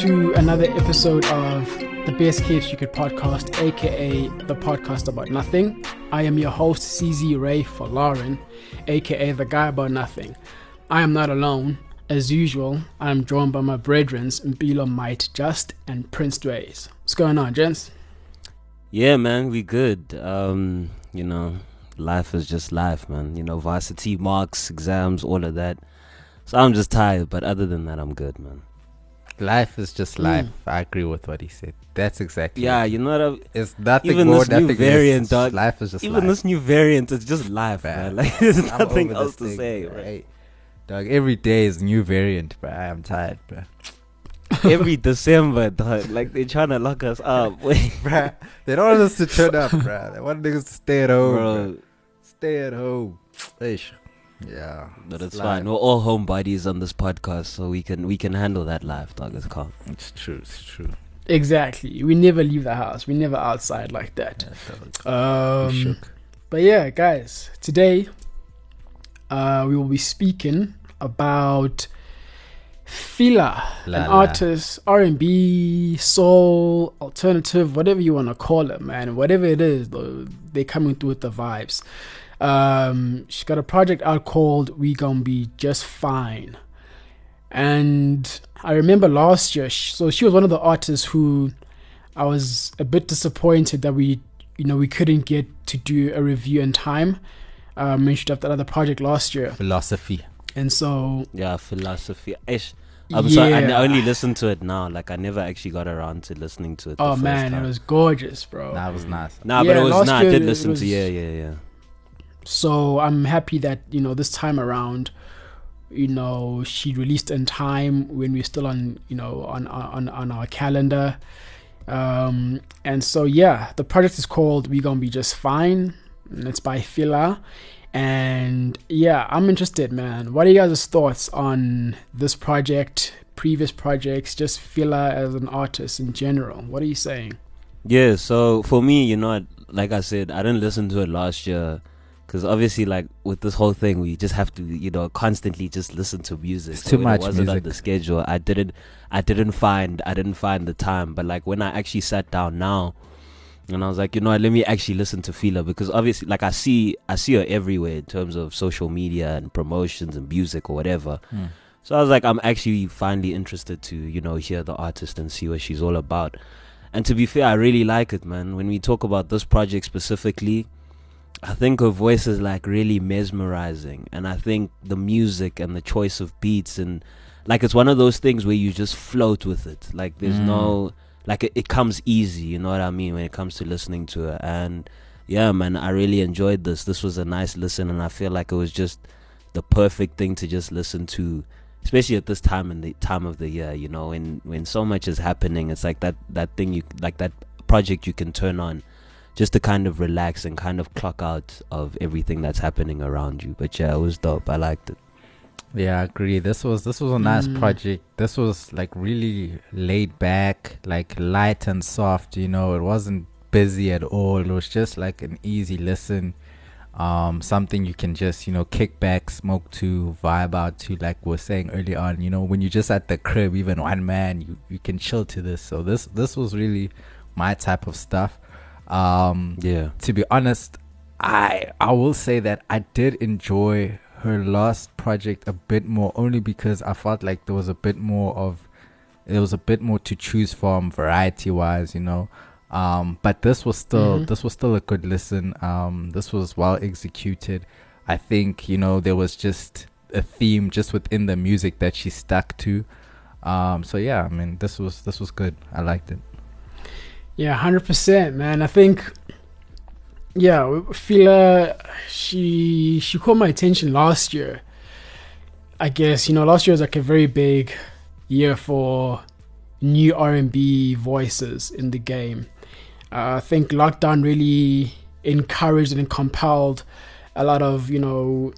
to another episode of the Best Kids You Could Podcast, aka the podcast about nothing. I am your host, CZ Ray for Lauren, aka the guy about nothing. I am not alone. As usual, I am joined by my brethrens, Mbilo Might Just and Prince Dwayze. What's going on, gents? Yeah, man, we good. You know, life is just life, man. You know, varsity, marks, exams, all of that. So I'm just tired, but other than that, I'm good, man. Life is just life. I agree with what he said. That's exactly. Yeah, you know what? It's nothing even more. This nothing new variant, dog. Life is just even life. Even this new variant, it's just life, man. Like there's nothing else to say, right? Dog, every day is new variant, bro. I'm tired, bro. Every December, dog. Like they're trying to lock us up, bro. They don't want us to turn up, bro. They want niggas to stay at home, bro. Stay at home. Ish. Yeah, but it's fine. We're all homebodies on this podcast, so we can handle that life, dog. It's calm. It's true. It's true. Exactly. We never leave the house. We never outside like that. Yeah, but yeah, guys, today we will be speaking about Phila, an artist, R&B, soul, alternative, whatever you want to call it, man. Whatever it is, though, they're coming through with the vibes. She's got a project out called We're Gonna Be Just Fine. And I remember last year, so she was one of the artists who I was a bit disappointed that we couldn't get to do a review in time. She dropped that other project last year, Filahsophy. And so yeah, Filahsophy. Sorry, I only listened to it now. Like I never actually got around to listening to it. Oh man, it was gorgeous, bro. That was nice. But it was nice. I did listen to. Yeah. So I'm happy that, you know, this time around, you know, she released in time when we're still on, you know, on our calendar. And so, yeah, the project is called We're Gonna Be Just Fine. And it's by Phila. And yeah, I'm interested, man. What are you guys' thoughts on this project, previous projects, just Phila as an artist in general? What are you saying? Yeah, so for me, you know, like I said, I didn't listen to it last year. Because obviously, like, with this whole thing, we just have to, you know, constantly just listen to music. It's too much music. It wasn't on the schedule. I didn't find the time. But, like, when I actually sat down now, and I was like, you know what, let me actually listen to Phila. Because, obviously, like, I see her everywhere in terms of social media and promotions and music or whatever. Mm. So I was like, I'm actually finally interested to, you know, hear the artist and see what she's all about. And to be fair, I really like it, man. When we talk about this project specifically, I think her voice is like really mesmerizing, and I think the music and the choice of beats and like it's one of those things where you just float with it. Like there's no like it comes easy, you know what I mean, when it comes to listening to her. And yeah, man, I really enjoyed this. This was a nice listen, and I feel like it was just the perfect thing to just listen to, especially at this time in the time of the year, you know, when so much is happening. It's like that thing you like, that project you can turn on just to kind of relax and kind of clock out of everything that's happening around you. But yeah, it was dope. I liked it. Yeah, I agree. This was a nice project. This was like really laid back, like light and soft, you know. It wasn't busy at all. It was just like an easy listen. Something you can just, you know, kick back, smoke to, vibe out to, like we were saying early on, you know, when you're just at the crib, even one man, you can chill to this. So this was really my type of stuff. Yeah. To be honest, I will say that I did enjoy her last project a bit more, only because I felt like there was a bit more to choose from, variety wise, you know. But this was still a good listen. This was well executed. I think, you know, there was just a theme just within the music that she stuck to. So yeah, I mean, this was good. I liked it. Yeah, 100%, man. I think, yeah, Phila, she caught my attention last year. I guess, you know, last year was like a very big year for new R&B voices in the game. I think lockdown really encouraged and compelled a lot of, you know,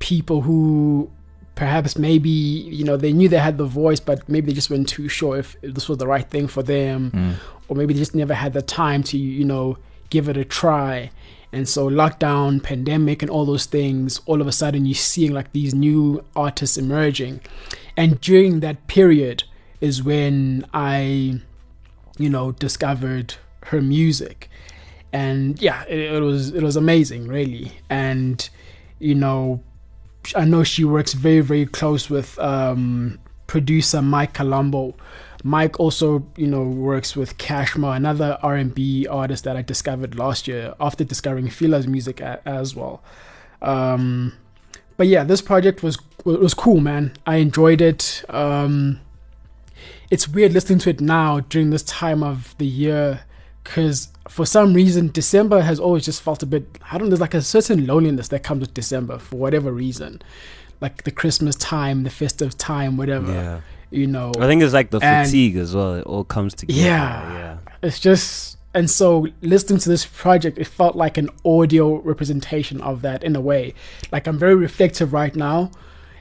people who perhaps maybe, you know, they knew they had the voice, but maybe they just weren't too sure if this was the right thing for them. Or maybe they just never had the time to, you know, give it a try. And so lockdown, pandemic, and all those things, all of a sudden you're seeing like these new artists emerging. And during that period, is when I, you know, discovered her music. And yeah, it was amazing, really. And, you know, I know she works very, very close with producer Mike Kalombo. Mike also, you know, works with Kashma, another R&B artist that I discovered last year after discovering Phila's music as well. But yeah, this project was cool, man. I enjoyed it. It's weird listening to it now during this time of the year, because for some reason December has always just felt a bit, there's like a certain loneliness that comes with December for whatever reason, like the Christmas time, the festive time, whatever. Yeah. You know, I think it's like the fatigue as well. It all comes together. Yeah, it's just, and so listening to this project, it felt like an audio representation of that in a way. Like, I'm very reflective right now,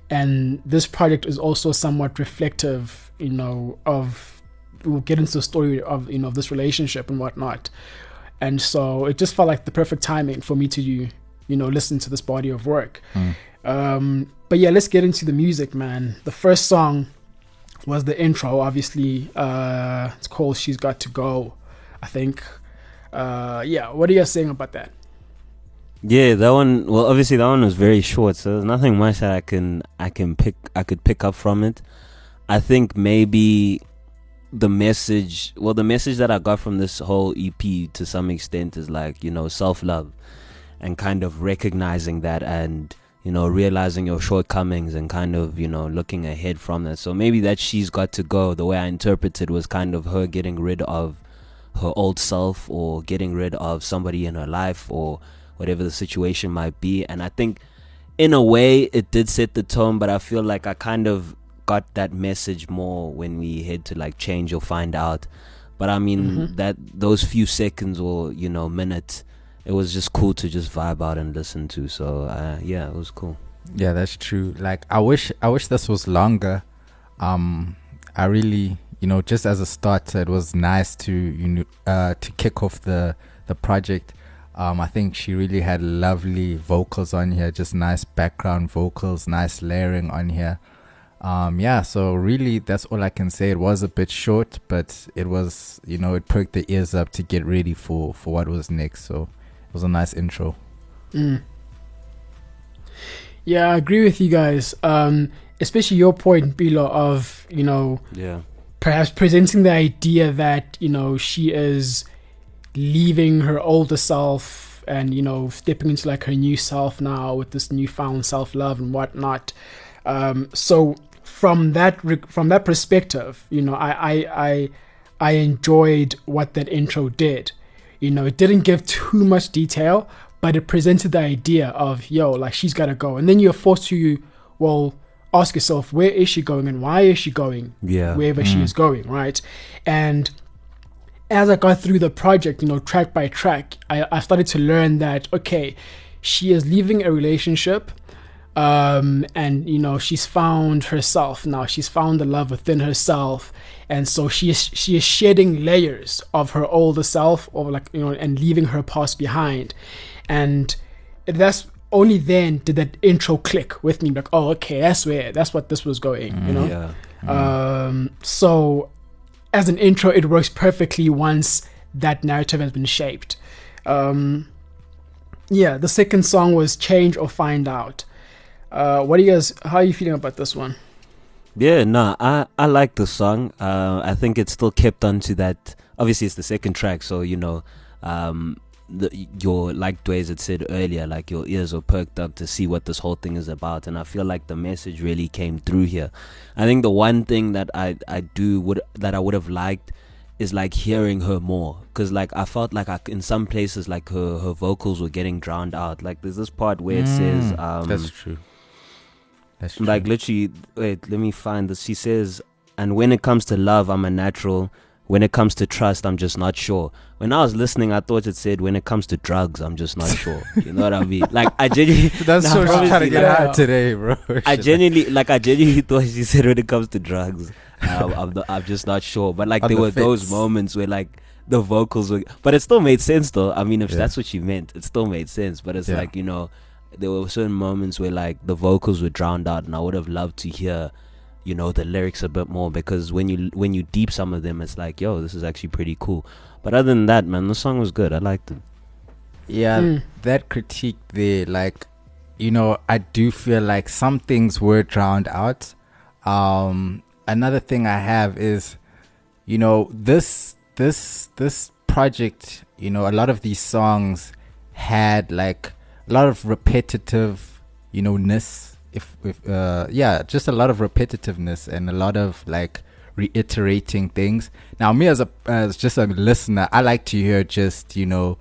and this project is also somewhat reflective, you know, of, we'll get into the story of, you know, this relationship and whatnot. And so it just felt like the perfect timing for me to, you know, listen to this body of work. But yeah, let's get into the music, man. The first song was the intro, obviously. It's called She's Got to Go, I think. Yeah, what are you saying about that? Yeah, that one, well, obviously that one was very short, so there's nothing much that I could pick up from it. I think maybe the message that I got from this whole EP to some extent is, like, you know, self-love, and kind of recognizing that, and, you know, realizing your shortcomings, and kind of, you know, looking ahead from that. So maybe that She's Got to Go, the way I interpreted, was kind of her getting rid of her old self, or getting rid of somebody in her life, or whatever the situation might be. And I think in a way it did set the tone, but I feel like I kind of got that message more when we head to like Change or Find Out. But I mean, that those few seconds, or, you know, minutes, it was just cool to just vibe out and listen to. So yeah, it was cool. Yeah, that's true. Like, I wish this was longer. I really, you know, just as a start, it was nice to, you know, to kick off the project. I think she really had lovely vocals on here, just nice background vocals, nice layering on here. Yeah, so really that's all I can say. It was a bit short, but it was, you know, it perked the ears up to get ready for what was next. So it was a nice intro. Yeah, I agree with you guys. Especially your point, Mbilo, of, you know, perhaps presenting the idea that, you know, she is leaving her older self and, you know, stepping into like her new self now with this newfound self-love and whatnot. So from that perspective, you know, I enjoyed what that intro did. You know, it didn't give too much detail, but it presented the idea of, yo, like, she's got to go. And then you're forced to, well, ask yourself, where is she going and why is she going wherever she is going, right? And as I got through the project, you know, track by track, I started to learn that, okay, she is leaving a relationship, and, you know, she's found herself now. She's found the love within herself, and so she is shedding layers of her older self, or, like, you know, and leaving her past behind. And that's only then did that intro click with me, like, oh, okay, that's what this was going, you know. So as an intro, it works perfectly once that narrative has been shaped. Yeah, the second song was Change or Find Out. What are you guys, how are you feeling about this one? Yeah, no, I like the song. I think it still kept on to that. Obviously, it's the second track, so, you know, your, like Dwayze had said earlier, like, your ears were perked up to see what this whole thing is about. And I feel like the message really came through here. I think the one thing that I would have liked is, like, hearing her more, because, like, I felt like in some places, like, her vocals were getting drowned out. Like, there's this part where it says that's true, like, literally, wait, let me find this. She says, and when it comes to love, I'm a natural. When it comes to trust, I'm just not sure. When I was listening, I thought it said, when it comes to drugs, I'm just not sure. You know what I mean? Like, I genuinely... That's so she's trying to get out today, bro. I genuinely thought she said, when it comes to drugs, I'm just not sure. But, like, there were those moments where, like, the vocals were... But it still made sense, though. I mean, if that's what she meant, it still made sense. But it's like, you know, there were certain moments where, like, the vocals were drowned out, and I would have loved to hear you know, the lyrics a bit more, because when you deep some of them, it's like, yo, this is actually pretty cool. But other than that, man, the song was good. I liked it. Yeah, that critique there, like, you know, I do feel like some things were drowned out. Another thing I have is, you know, this project, you know, a lot of these songs had like a lot of repetitive, you know, ness. Just a lot of repetitiveness and a lot of like reiterating things. Now, me as just a listener, I like to hear just, you know,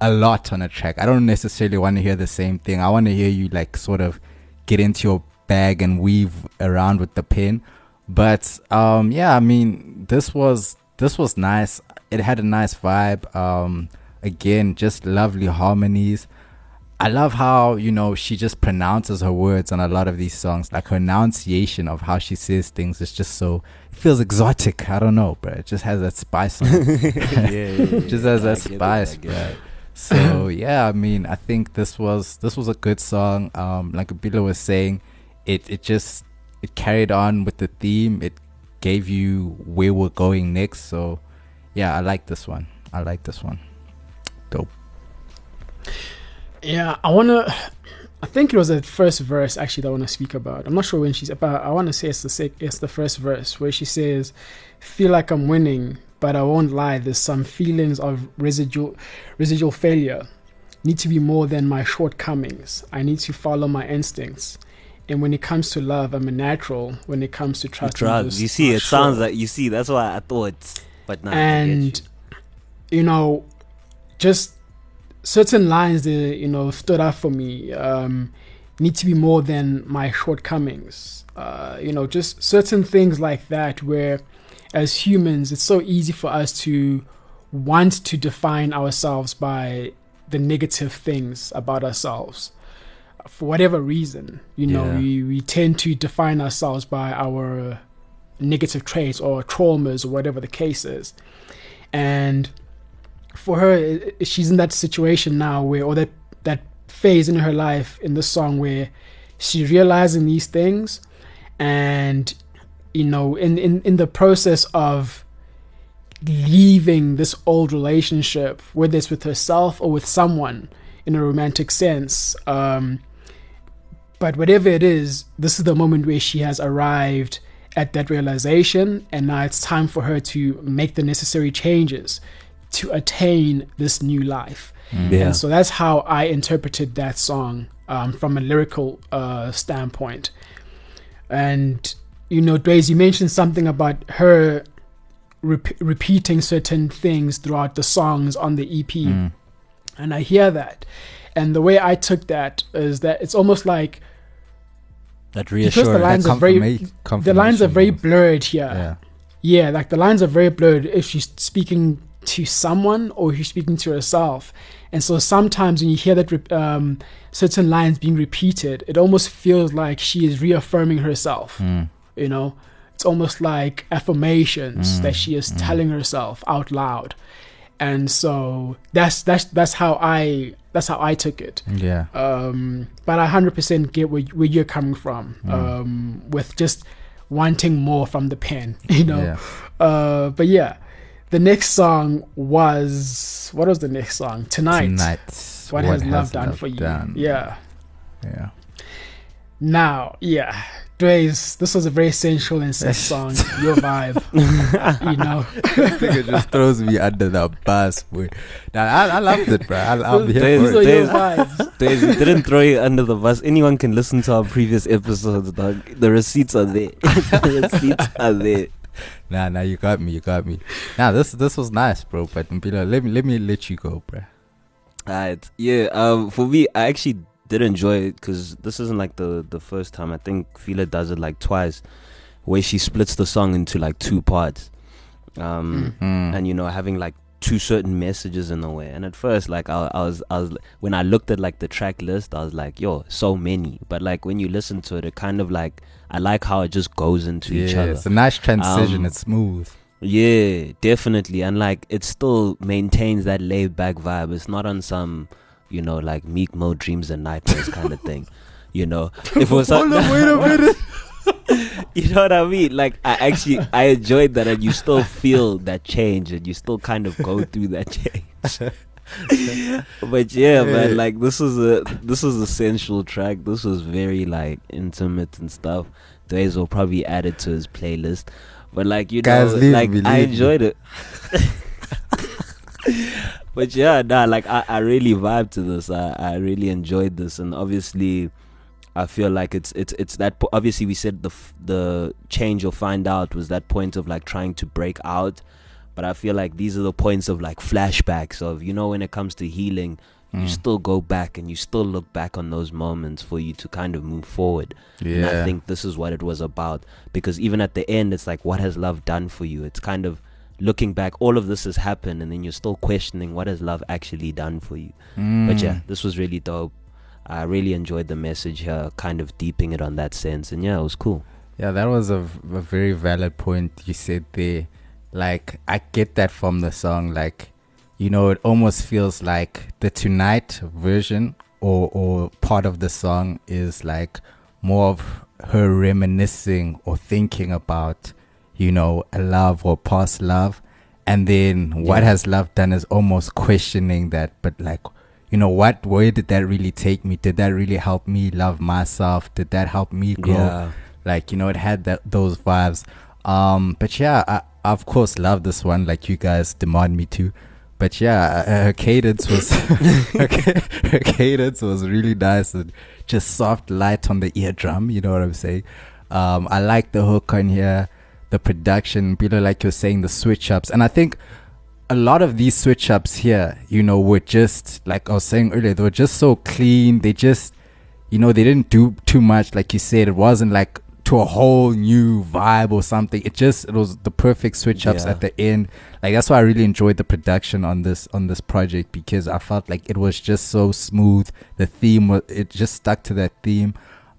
a lot on a track. I don't necessarily want to hear the same thing. I want to hear you like sort of get into your bag and weave around with the pen. But yeah, I mean, this was nice. It had a nice vibe. Again, just lovely harmonies. I love how, you know, she just pronounces her words on a lot of these songs. Like, her enunciation of how she says things is just so, it feels exotic. I don't know, bro. It just has that spice on it. Just has that spice, bro. So yeah, I mean, I think this was a good song. Like Mbilo was saying, it carried on with the theme. It gave you where we're going next. So yeah, I like this one. Dope. Yeah, I think it was the first verse actually that I want to speak about. I'm not sure when she's about. I want to say it's the first verse where she says, "Feel like I'm winning, but I won't lie. There's some feelings of residual failure. Need to be more than my shortcomings. I need to follow my instincts. And when it comes to love, I'm a natural. When it comes to trust, you see, it sounds like you see. That's why I thought, but not. And you know, just." Certain lines that, you know, stood out for me, need to be more than my shortcomings. You know, just certain things like that where as humans, it's so easy for us to want to define ourselves by the negative things about ourselves. For whatever reason, you know, we tend to define ourselves by our negative traits or traumas or whatever the case is. And for her, she's in that situation now where, or that phase in her life in this song where she's realizing these things, and you know, in the process of leaving this old relationship, whether it's with herself or with someone in a romantic sense, but whatever it is, this is the moment where she has arrived at that realization, and now it's time for her to make the necessary changes to attain this new life. Yeah. And so that's how I interpreted that song, from a lyrical standpoint. And, you know, Dwayze, you mentioned something about her repeating certain things throughout the songs on the EP. And I hear that. And the way I took that is that it's almost like that reassurance. The lines are very blurred here. Yeah, like the lines are very blurred if she's speaking to someone or you're speaking to herself. And so sometimes when you hear that certain lines being repeated, it almost feels like she is reaffirming herself. You know, it's almost like affirmations that she is telling herself out loud. And so that's how I took it. Yeah. But I 100% get where you're coming from, with just wanting more from the pen, you know. But yeah, the next song was... What was the next song? Tonight. What Has Love Done For You? Yeah. Now, yeah. Dwayze, this was a very sensual and sex song. Your vibe. You know. This nigga just throws me under the bus, boy. Nah, I loved it, bro. I'll be here for it. Dwayze, we didn't throw you under the bus. Anyone can listen to our previous episodes, dog. The receipts are there. Nah, you got me. Nah, this was nice, bro. But Mbilo, let me let you go, bro. Alright, yeah. For me, I actually did enjoy it because this isn't like the first time. I think Phila does it like twice, where she splits the song into like two parts, and you know, having like two certain messages in a way. And at first, like I was when I looked at like the track list, I was like, yo, so many. But like when you listen to it, it kind of like, I like how it just goes into each other. It's a nice transition. It's smooth. Yeah, definitely. And like it still maintains that laid back vibe. It's not on some, you know, like Meek Mill Dreams and Nightmares kind of thing, you know. If it was, hold on, wait a minute. You know what I mean? Like, I enjoyed that, and you still feel that change, and you still kind of go through that change. But yeah, man, like this is a sensual track. This was very like intimate and stuff. Dwayze will probably add it to his playlist. But like, you guys know, like I enjoyed it. But yeah, nah, like I really vibed to this. I really enjoyed this, and obviously I feel like it's that obviously we said the change or find out was that point of like trying to break out. But I feel like these are the points of like flashbacks of, you know, when it comes to healing, you still go back and you still look back on those moments for you to kind of move forward. Yeah. And I think this is what it was about, because even at the end, it's like, what has love done for you? It's kind of looking back, all of this has happened, and then you're still questioning, what has love actually done for you? But yeah, this was really dope. I really enjoyed the message here, kind of deeping it on that sense. And yeah, it was cool. Yeah, that was a very valid point you said there. Like, I get that from the song. Like, you know, it almost feels like the Tonight version or part of the song is like more of her reminiscing or thinking about, you know, a love or past love. And then what has love done is almost questioning that. But like, you know, where did that really take me? Did that really help me love myself? Did that help me grow? Yeah. Like, you know, it had those vibes. But yeah, I of course love this one, like you guys demand me to. But yeah, her cadence was her cadence was really nice, and just soft, light on the eardrum, you know what I'm saying? I like the hook on here, the production, Mbilo, like you're saying, the switch ups. And I think a lot of these switch ups here, you know, were just like I was saying earlier, they were just so clean. They just, you know, they didn't do too much, like you said. It wasn't like to a whole new vibe or something. It was the perfect switch ups at the end. Like, that's why I really enjoyed the production on this project, because I felt like it was just so smooth. The theme was, it just stuck to that theme,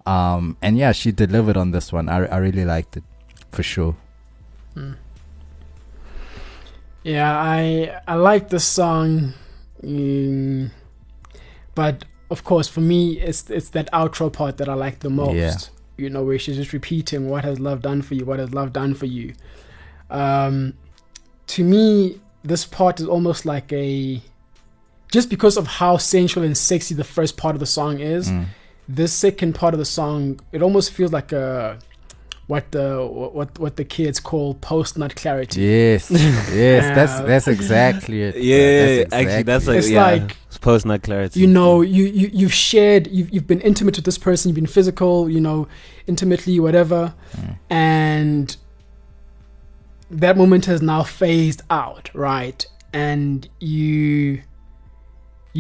and yeah, she delivered on this one. I really liked it, for sure. Yeah, I like this song, but of course for me it's that outro part that I like the most. Yeah. You know, where she's just repeating, what has love done for you? What has love done for you? To me, this part is almost like just because of how sensual and sexy the first part of the song is, this second part of the song, it almost feels like what the kids call post-nut clarity. Yes. Yes, that's exactly it. Yeah, that's exactly. Actually, that's like, it's like it's post-nut clarity. You know, you've shared, you've been intimate with this person, you've been physical, you know, intimately, whatever, and that moment has now phased out, right? And you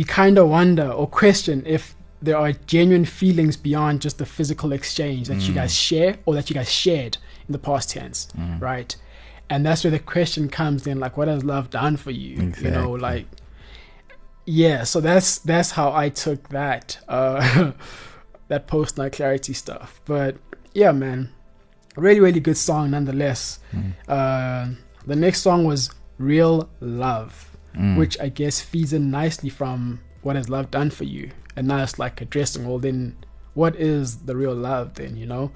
kind of wonder or question if there are genuine feelings beyond just the physical exchange that you guys share or that you guys shared in the past tense, right? And that's where the question comes in, like, what has love done for you? Exactly. You know, like, yeah, so that's how I took that, that post-night clarity stuff. But yeah, man, really, really good song nonetheless. The next song was Real Love, which I guess feeds in nicely from what has love done for you. And now it's like addressing, well, then what is the real love then, you know?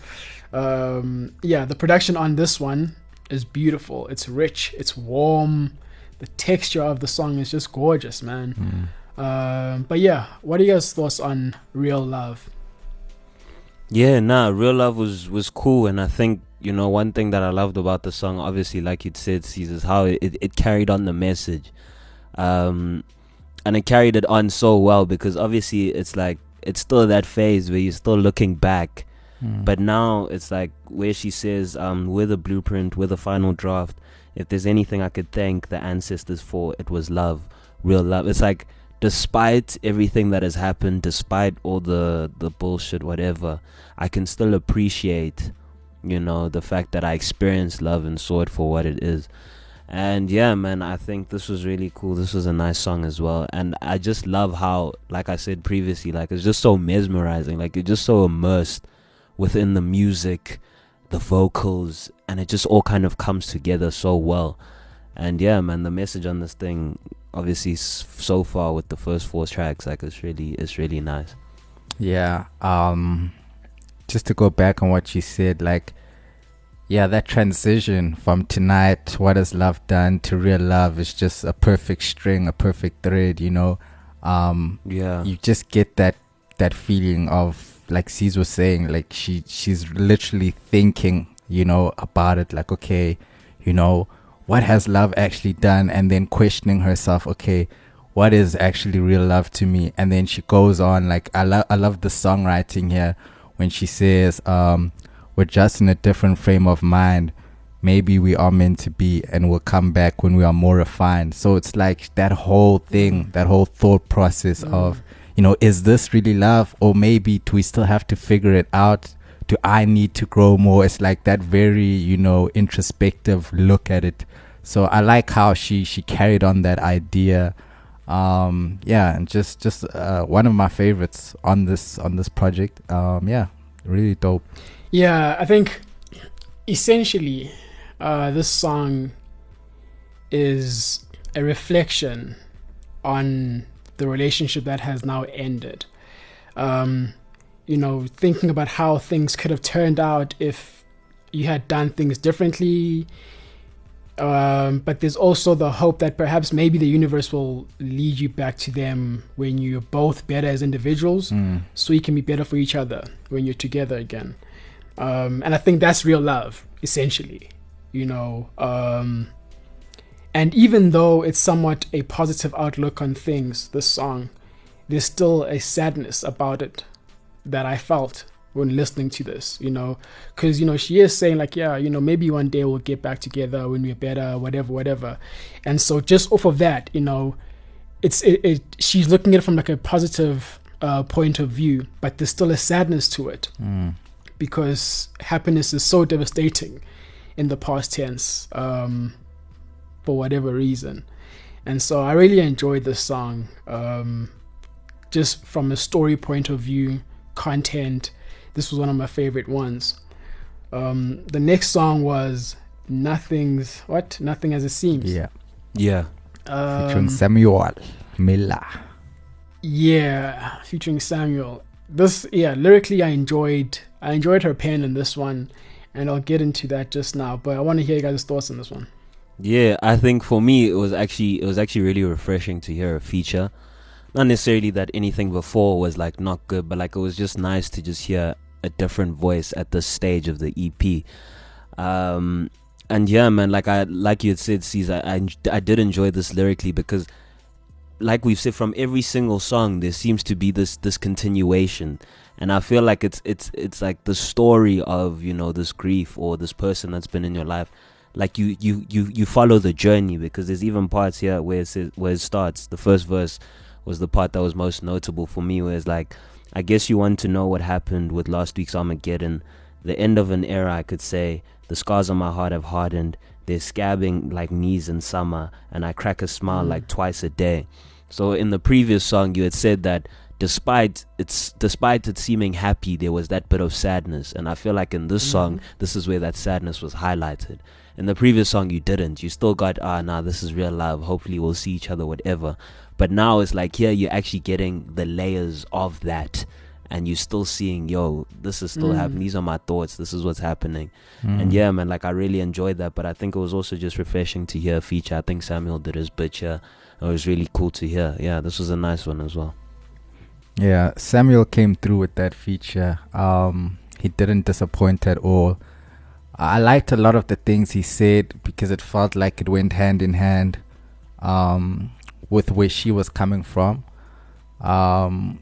Yeah, the production on this one is beautiful. It's rich. It's warm. The texture of the song is just gorgeous, man. But yeah, what are your thoughts on Real Love? Yeah, nah, Real Love was cool. And I think, you know, one thing that I loved about the song, obviously, like you'd said, CZ, is how it carried on the message. And it carried it on so well, because obviously it's like, it's still that phase where you're still looking back. But now it's like where she says, we're the blueprint, we're the final draft. If there's anything I could thank the ancestors for, it was love, real love. It's like, despite everything that has happened, despite all the bullshit, whatever, I can still appreciate, you know, the fact that I experienced love and saw it for what it is. And yeah, man, I think this was really cool. This was a nice song as well. And I just love how, like I said previously, like it's just so mesmerizing. Like you're just so immersed within the music, the vocals, and it just all kind of comes together so well. And yeah, man, the message on this thing, obviously so far with the first 4 tracks, like it's really nice. Yeah. Just to go back on what you said, like Yeah, that transition from Tonight, What Has Love Done, to Real Love is just a perfect string, a perfect thread, you know. Yeah, you just get that feeling of, like Cez was saying, like she's literally thinking, you know, about it, like, okay, you know, what has love actually done? And then questioning herself, okay, what is actually real love to me? And then she goes on, like, I love the songwriting here when she says, we're just in a different frame of mind. Maybe we are meant to be, and we'll come back when we are more refined. So it's like that whole thing, that whole thought process of, you know, is this really love? Or maybe do we still have to figure it out? Do I need to grow more? It's like that very, you know, introspective look at it. So I like how she carried on that idea. Yeah, and just one of my favorites on this project. Yeah, really dope. Yeah, I think essentially this song is a reflection on the relationship that has now ended. You know, thinking about how things could have turned out if you had done things differently. But there's also the hope that perhaps maybe the universe will lead you back to them when you're both better as individuals, so you can be better for each other when you're together again. And I think that's real love, essentially, you know. And even though it's somewhat a positive outlook on things, this song, there's still a sadness about it that I felt when listening to this, you know, because, you know, she is saying, like, yeah, you know, maybe one day we'll get back together when we're better, whatever. And so just off of that, you know, she's looking at it from, like, a positive point of view, but there's still a sadness to it because happiness is so devastating in the past tense. For whatever reason. And so I really enjoyed this song, just from a story point of view, content. This was one of my favorite ones. The next song was Nothing As It Seems. Yeah. Featuring Samuel Milla. Yeah, featuring Samuel. This, yeah, lyrically I enjoyed her pen in this one, and I'll get into that just now, but I want to hear you guys' thoughts on this one. Yeah, I think for me it was actually really refreshing to hear a feature. Not necessarily that anything before was, like, not good, but, like, it was just nice to just hear a different voice at this stage of the EP. And yeah, man, like you had said, Cez, I did enjoy this lyrically, because, like we've said, from every single song there seems to be this continuation, and I feel like it's like the story of, you know, this grief or this person that's been in your life. Like, you follow the journey, because there's even parts here where it says, where it starts. The first verse was the part that was most notable for me, where it's like, I guess you want to know what happened with last week's Armageddon. The end of an era, I could say. The scars on my heart have hardened. They're scabbing like knees in summer, and I crack a smile like twice a day. So in the previous song, you had said that despite it seeming happy, there was that bit of sadness, and I feel like in this song, this is where that sadness was highlighted. In the previous song, you didn't. You still got, this is real love. Hopefully we'll see each other, whatever. But now it's like, here you're actually getting the layers of that, and you're still seeing, yo, this is still happening. These are my thoughts. This is what's happening. And yeah, man, like, I really enjoyed that, but I think it was also just refreshing to hear a feature. I think Samuel did his bit, yeah. It was really cool to hear. Yeah, this was a nice one as well. Yeah, Samuel came through with that feature. He didn't disappoint at all. I liked a lot of the things he said, because it felt like it went hand in hand with where she was coming from.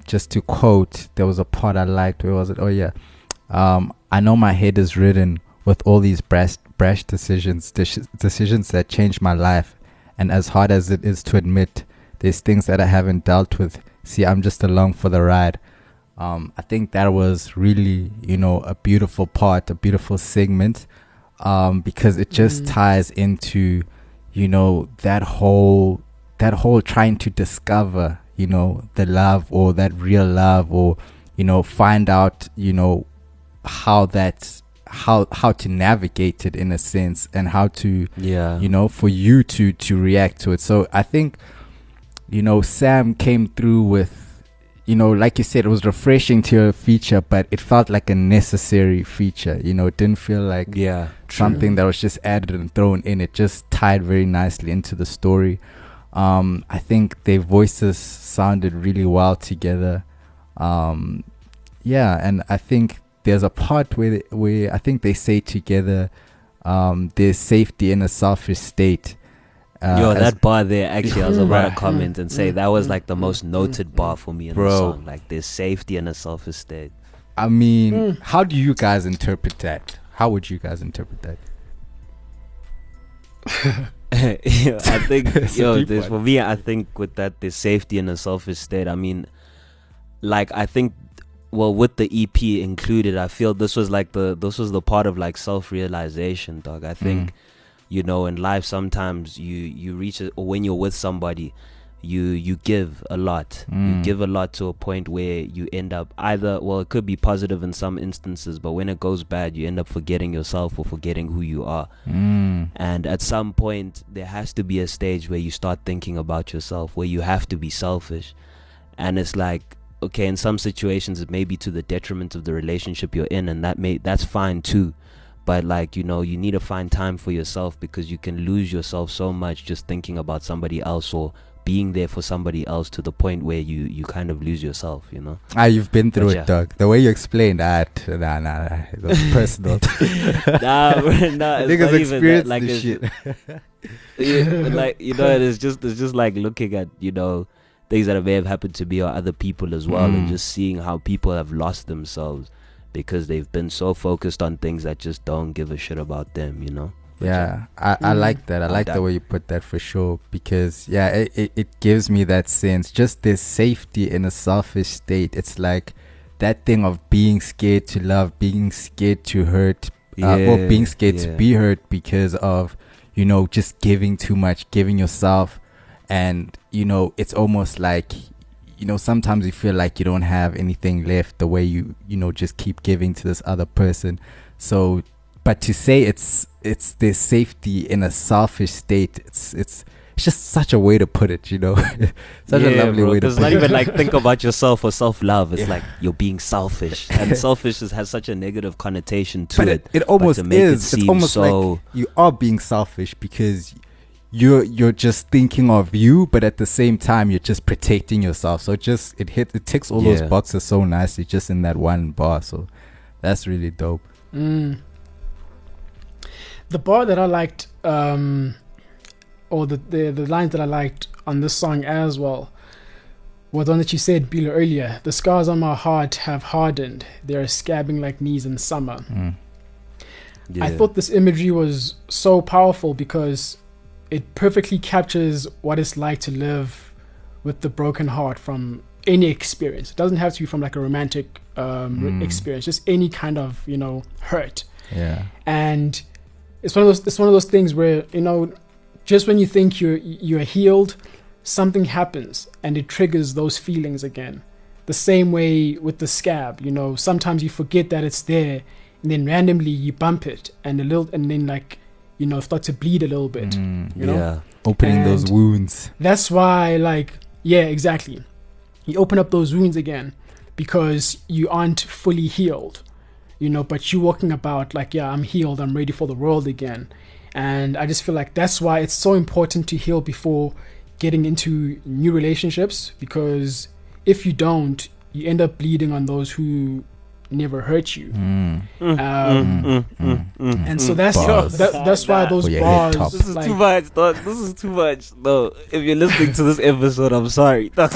Just to quote, there was a part I liked. Where was it? Oh, yeah. I know my head is ridden with all these brash decisions that changed my life. And as hard as it is to admit, there's things that I haven't dealt with. See, I'm just along for the ride. I think that was really, you know, a beautiful part, a beautiful segment, because it just ties into, you know, that whole trying to discover, you know, the love, or that real love, or, you know, find out, you know, how to navigate it in a sense, and how to, you know, for you to react to it. So I think, you know, Sam came through with you know, like you said, it was refreshing to a feature, but it felt like a necessary feature. You know, it didn't feel like something that was just added and thrown in. It just tied very nicely into the story. I think their voices sounded really well together. Yeah, and I think there's a part where I think they say together, there's safety in a selfish state. That bar there, actually, I was about to comment and say that was like the most noted bar for me in the song. Like, there's safety in a selfish state. I mean, how do you guys interpret that? How would you guys interpret that? I think, for me, I think with that, there's safety in a selfish state. I mean, like, I think, with the EP included, I feel this was like the part of like self-realization, dog. I think, you know, in life sometimes you reach it, or when you're with somebody, you give a lot. You give a lot to a point where you end up either, well, it could be positive in some instances, but when it goes bad, you end up forgetting yourself or forgetting who you are. And at some point, there has to be a stage where you start thinking about yourself, where you have to be selfish. And it's like, okay, in some situations, it may be to the detriment of the relationship you're in, and that's fine too. But like, you know, you need to find time for yourself, because you can lose yourself so much just thinking about somebody else or being there for somebody else, to the point where you kind of lose yourself, you know. You've been through it, Doc. The way you explained that, nah, it was personal. Nah, it's not even that. Like, this shit. Like, you know, it's just like looking at, you know, things that may have happened to me or other people as well, and just seeing how people have lost themselves because they've been so focused on things that just don't give a shit about them, you know. I like that. I like the way you put that, for sure, because it gives me that sense, just this safety in a selfish state. It's like that thing of being scared to love, being scared to hurt, or being scared to be hurt, because of, you know, just giving too much, giving yourself. And, you know, it's almost like, you know, sometimes you feel like you don't have anything left, the way you know, just keep giving to this other person. So, but to say it's this safety in a selfish state, it's just such a way to put it, you know. Such a lovely way to put it. It's not even like think about yourself or self-love. It's like you're being selfish. And selfish has such a negative connotation to it. It almost is. It's almost so like you are being selfish, because you're just thinking of you, but at the same time you're just protecting yourself. So just it ticks all those boxes so nicely, just in that one bar. So that's really dope. The bar that I liked, or the lines that I liked on this song as well, was one that you said, Bilo, earlier. The scars on my heart have hardened; they are scabbing like knees in summer. I thought this imagery was so powerful, because it perfectly captures what it's like to live with the broken heart from any experience. It doesn't have to be from like a romantic experience, just any kind of, you know, hurt. Yeah. And it's one of those things where, you know, just when you think you're healed, something happens and it triggers those feelings again. The same way with the scab, you know, sometimes you forget that it's there, and then randomly you bump it and then like, you know, start to bleed a little bit, you know? Yeah, opening those wounds. That's why, like, yeah, exactly. You open up those wounds again because you aren't fully healed, you know, but you're walking about like, yeah, I'm healed, I'm ready for the world again. And I just feel like that's why it's so important to heal before getting into new relationships, because if you don't, you end up bleeding on those who never hurt you. And so that's why those bars. This is like, too much, dog. This is too much. No, if you're listening to this episode, I'm sorry. I'm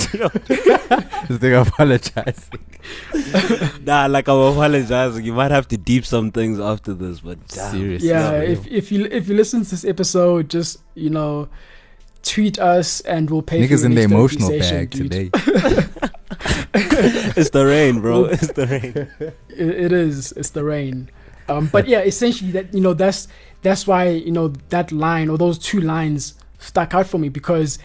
apologizing. I'm apologizing. You might have to deep some things after this, but seriously, if you listen to this episode, just, you know, tweet us and we'll pay. Niggas in the emotional bag, dude, today. It's the rain, bro. It's the rain. It is. It's the rain. But yeah, essentially, that, you know, that's why, you know, that line, or those two lines, stuck out for me, because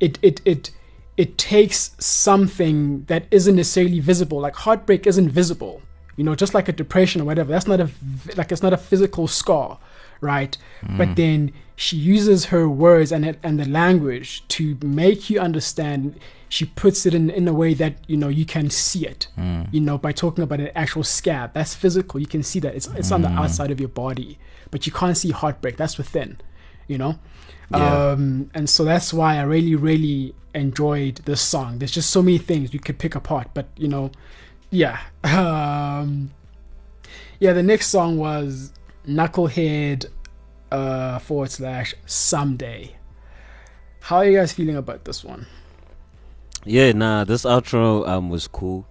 it takes something that isn't necessarily visible. Like, heartbreak isn't visible, you know, just like a depression or whatever. That's not a, like, it's not a physical scar, right? But then she uses her words and the language to make you understand. She puts it in a way that, you know, you can see it, you know, by talking about an actual scab. That's physical. You can see that. It's on the outside of your body, but you can't see heartbreak. That's within, you know. Yeah. And so that's why I really, really enjoyed this song. There's just so many things you could pick apart, but, you know, yeah. Yeah, the next song was Knucklehead / Someday. How are you guys feeling about this one? Yeah, nah, this outro was cool.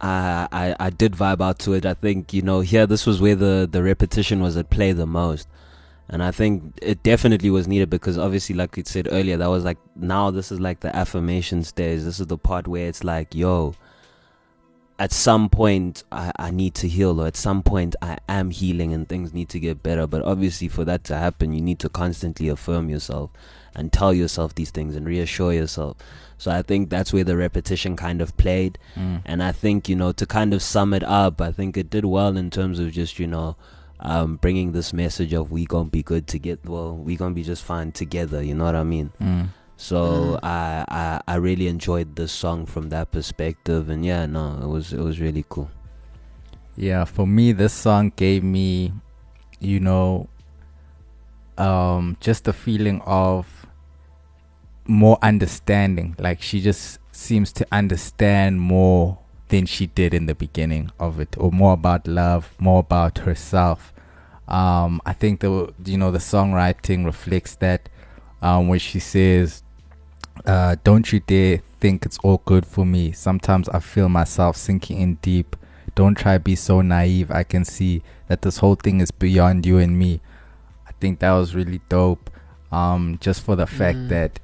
I did vibe out to it. I think, you know, here this was where the repetition was at play the most. And I think it definitely was needed because obviously, like we said earlier, that was like, now this is like the affirmation stage. This is the part where it's like, yo, at some point I need to heal, or at some point I am healing and things need to get better. But obviously for that to happen, you need to constantly affirm yourself and tell yourself these things and reassure yourself. So I think that's where the repetition kind of played. And I think, you know, to kind of sum it up, I think it did well in terms of just, you know, bringing this message of we gonna be good together, well, we gonna be just fine together, you know what I mean? So I really enjoyed this song from that perspective, and yeah, no, it was really cool. Yeah, for me, this song gave me, you know, just the feeling of more understanding. Like, she just seems to understand more than she did in the beginning of it, or more about love, more about herself. I think the, you know, the songwriting reflects that, when she says, don't you dare think it's all good for me. Sometimes I feel myself sinking in deep. Don't try be so naive. I can see that this whole thing is beyond you and me. I think that was really dope, just for the fact that,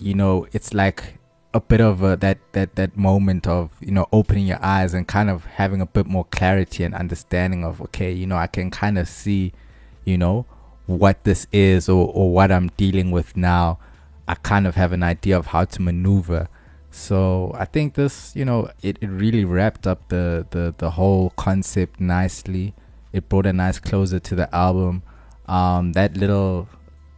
you know, it's like a bit of that moment of, you know, opening your eyes and kind of having a bit more clarity and understanding of, okay, you know, I can kind of see, you know, what this is, or what I'm dealing with now. I kind of have an idea of how to maneuver. So I think this, you know, it really wrapped up the whole concept nicely. It brought a nice closure to the album. That little,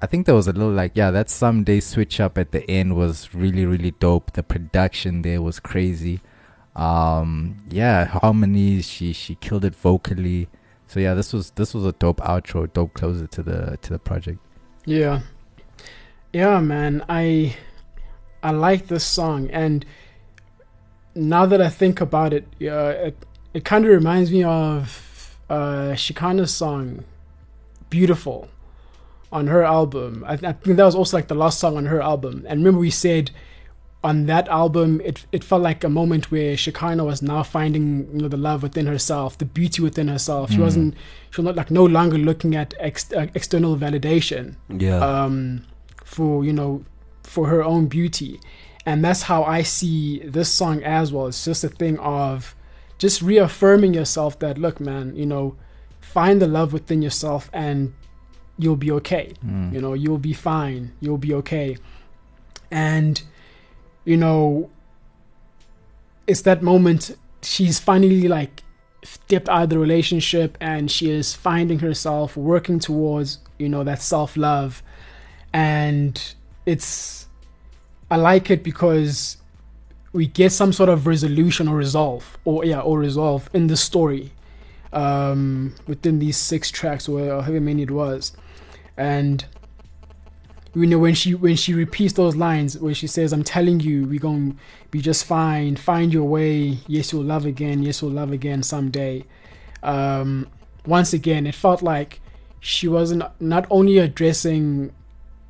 I think there was a little like, yeah, that someday switch up at the end was really, really dope. The production there was crazy. Yeah, harmonies, she killed it vocally. So yeah, this was a dope outro, dope closer to the project. Yeah. Yeah, man, I like this song, and now that I think about it, it kind of reminds me of Shikana's song Beautiful on her album. I think that was also like the last song on her album. And remember we said on that album, it felt like a moment where Shikana was now finding, you know, the love within herself, the beauty within herself. She was not like, no longer looking at external validation for, you know, for her own beauty. And that's how I see this song as well. It's just a thing of just reaffirming yourself that, look, man, you know, find the love within yourself and you'll be okay. You know, you'll be fine. You'll be okay. And, you know, it's that moment she's finally like stepped out of the relationship and she is finding herself, working towards, you know, that self-love. And I like it because we get some sort of resolution or resolve or resolve in the story, within these 6 tracks or however many it was. And, you know, when she repeats those lines where she says, I'm telling you, we're going to be just fine, find your way, yes, you'll love again, yes, you'll love again someday. Once again, it felt like she wasn't not only addressing,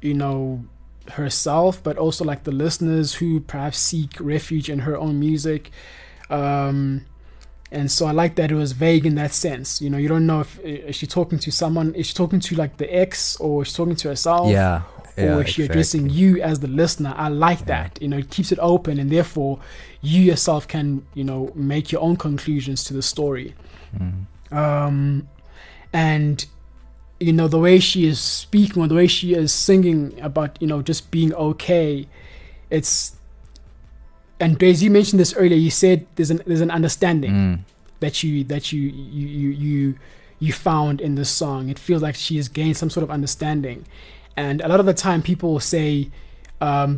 you know, herself, but also like the listeners who perhaps seek refuge in her own music. And so I like that it was vague in that sense. You know, you don't know if is she talking to someone, is she talking to like the ex, or is she talking to herself? Yeah. Yeah, or is she addressing you as the listener? I like that. You know, it keeps it open, and therefore you yourself can, you know, make your own conclusions to the story. And, you know, the way she is speaking or the way she is singing about, you know, just being okay, it's... And Dwayze, you mentioned this earlier. You said there's an understanding that you found in this song. It feels like she has gained some sort of understanding, And a lot of the time people say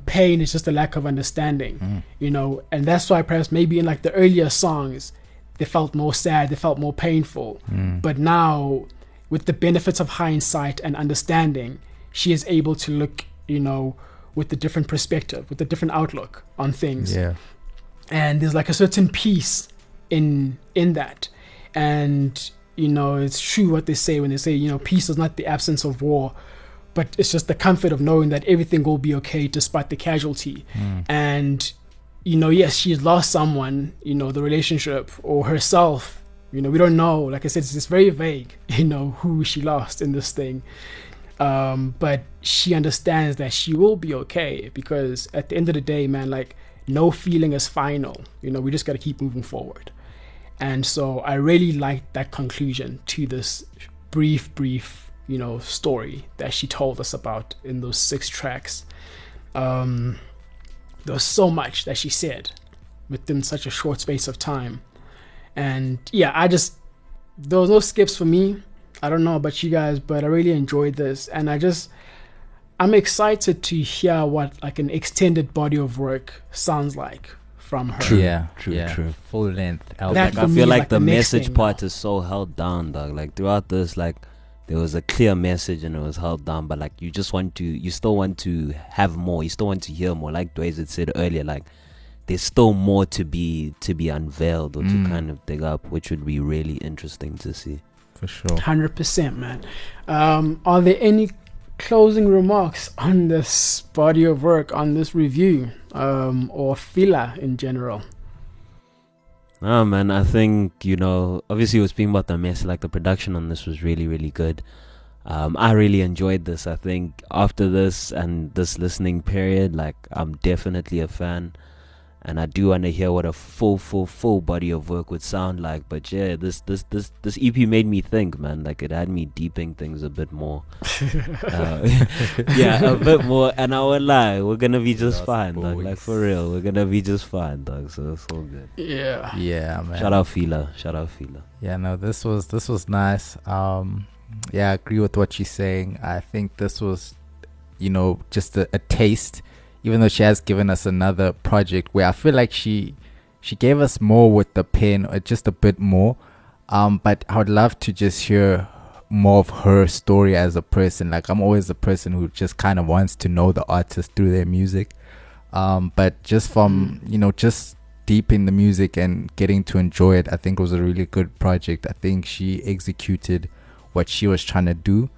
pain is just a lack of understanding, you know, and that's why perhaps maybe in like the earlier songs, they felt more sad, they felt more painful. But now with the benefits of hindsight and understanding, she is able to look, you know, with a different perspective, with a different outlook on things. Yeah. And there's like a certain peace in that. And, you know, it's true what they say when they say, you know, peace is not the absence of war, but it's just the comfort of knowing that everything will be okay despite the casualty. And, you know, yes, she's lost someone, you know, the relationship or herself, you know, we don't know. Like I said, it's very vague, you know, who she lost in this thing. But she understands that she will be okay, because at the end of the day, man, like no feeling is final. You know, we just got to keep moving forward. And so I really liked that conclusion to this brief, you know, story that she told us about in those 6 tracks. There was so much that she said within such a short space of time. And yeah, there was no skips for me. I don't know about you guys, but I really enjoyed this. And I'm excited to hear what like an extended body of work sounds like from her. True. Full length album. I feel like the message part is so held down, dog. Like throughout this, like there was a clear message and it was held down, but like you still want to have more, you still want to hear more. Like Dwayze had said earlier, like there's still more to be unveiled or to kind of dig up, which would be really interesting to see. For sure. 100%, man. Are there any closing remarks on this body of work, on this review, or Phila in general? Oh man, I think, you know, obviously we're speaking about the mess, like the production on this was really, really good. I really enjoyed this. I think after this and this listening period, like I'm definitely a fan. And I do want to hear what a full body of work would sound like. But yeah, this EP made me think, man. Like it had me deeping things a bit more. Yeah, a bit more. And I won't lie, we're gonna be just fine, dog. Like for real, we're gonna be just fine, dog. So it's all good. Yeah. Yeah, man. Shout out Phila. Yeah, no, this was nice. Yeah, I agree with what she's saying. I think this was, you know, just a taste. Even though she has given us another project where I feel like she gave us more with the pen, or just a bit more. But I would love to just hear more of her story as a person. Like I'm always the person who just kind of wants to know the artist through their music. But just from, you know, just deep in the music and getting to enjoy it, I think it was a really good project. I think she executed what she was trying to do.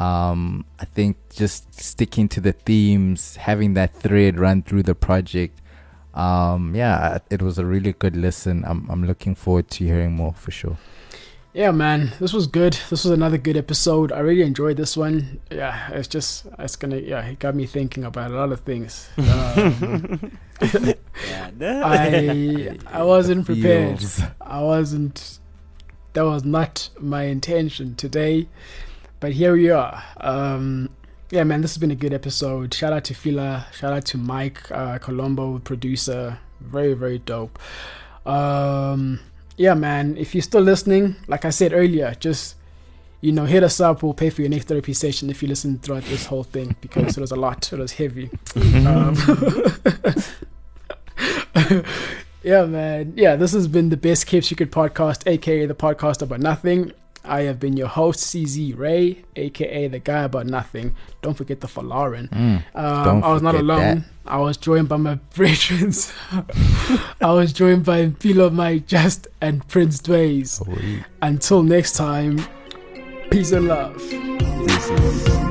I think just sticking to the themes, having that thread run through the project, yeah, it was a really good listen. I'm looking forward to hearing more for sure. Yeah, man, this was good. This was another good episode. I really enjoyed this one. Yeah, it got me thinking about a lot of things. I wasn't prepared. That was not my intention today. But here we are. Yeah, man, this has been a good episode. Shout out to Phila. Shout out to Mike Kalombo, producer. Very, very dope. Yeah, man, if you're still listening, like I said earlier, just, you know, hit us up. We'll pay for your next therapy session if you listen throughout this whole thing, because it was a lot. It was heavy. Yeah, man. Yeah, this has been the Best Kept Secret Podcast, a.k.a. the podcast about nothing. I have been your host, CZ Ray, a.k.a. the guy about nothing. Don't forget the Falarin. I was not alone. That. I was joined by my patrons. I was joined by Mbilo, Mike, Just, and Prince Dwayze. Until next time, peace and love. Peace.